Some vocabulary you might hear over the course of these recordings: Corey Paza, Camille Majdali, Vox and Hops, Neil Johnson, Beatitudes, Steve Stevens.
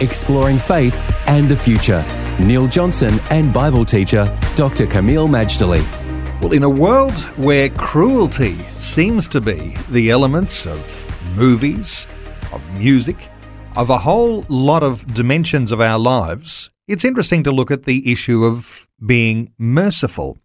Exploring faith and the future. Neil Johnson and Bible teacher Dr. Camille Majdali. Well, in a world where cruelty seems to be the elements of movies, of music, of a whole lot of dimensions of our lives, it's interesting to look at the issue of being merciful.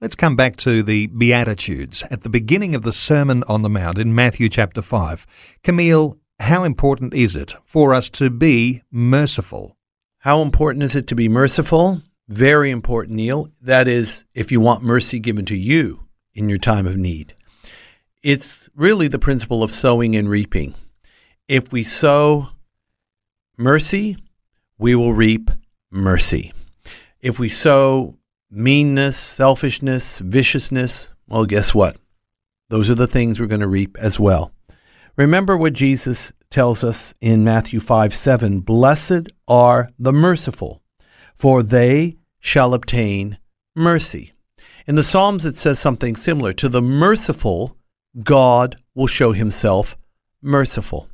Let's come back to the Beatitudes at the beginning of the Sermon on the Mount in Matthew chapter 5. Camille, how important is it for us to be merciful? How important is it to be merciful? Very important, Neil. That is, if you want mercy given to you in your time of need. It's really the principle of sowing and reaping. If we sow mercy, we will reap mercy. If we sow meanness, selfishness, viciousness, well, guess what? Those are the things we're going to reap as well. Remember what Jesus tells us in Matthew 5:7, "Blessed are the merciful, for they shall obtain mercy." In the Psalms, it says something similar. To the merciful, God will show himself merciful.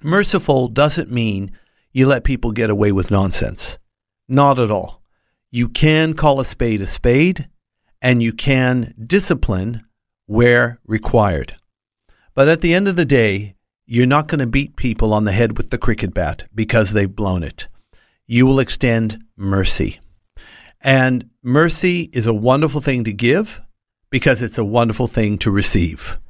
Merciful doesn't mean you let people get away with nonsense. Not at all. You can call a spade, and you can discipline where required. But at the end of the day, you're not going to beat people on the head with the cricket bat because they've blown it. You will extend mercy. And mercy is a wonderful thing to give because it's a wonderful thing to receive.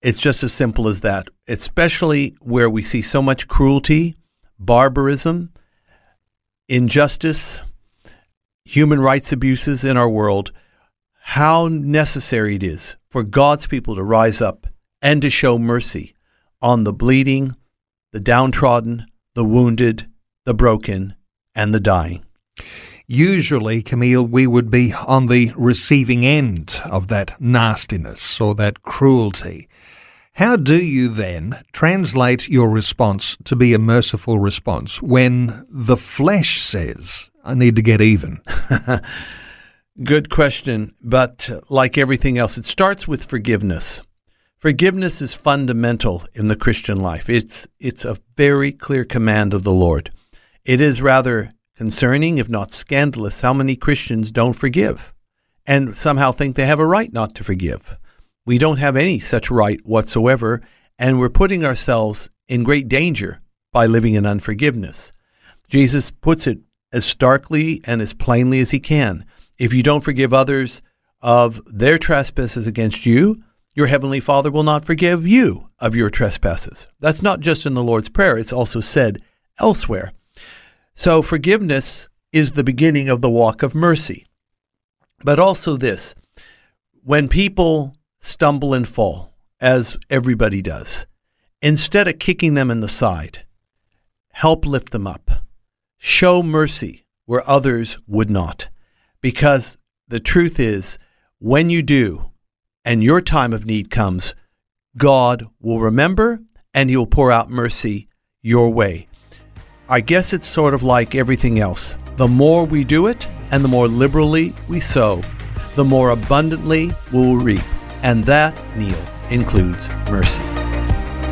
It's just as simple as that, especially where we see so much cruelty, barbarism, injustice, human rights abuses in our world, how necessary it is for God's people to rise up and to show mercy on the bleeding, the downtrodden, the wounded, the broken, and the dying. Usually, Camille, we would be on the receiving end of that nastiness or that cruelty. How do you then translate your response to be a merciful response when the flesh says, I need to get even? Good question, but like everything else, it starts with forgiveness. Forgiveness is fundamental in the Christian life. It's a very clear command of the Lord. It is rather concerning, if not scandalous, how many Christians don't forgive and somehow think they have a right not to forgive. We don't have any such right whatsoever, and we're putting ourselves in great danger by living in unforgiveness. Jesus puts it as starkly and as plainly as he can. If you don't forgive others of their trespasses against you, your heavenly Father will not forgive you of your trespasses. That's not just in the Lord's Prayer. It's also said elsewhere. So forgiveness is the beginning of the walk of mercy. But also this, when people stumble and fall, as everybody does, instead of kicking them in the side, help lift them up. Show mercy where others would not. Because the truth is, when you do, and your time of need comes, God will remember and he will pour out mercy your way. I guess it's sort of like everything else. The more we do it and the more liberally we sow, the more abundantly we will reap. And that, Neil, includes mercy.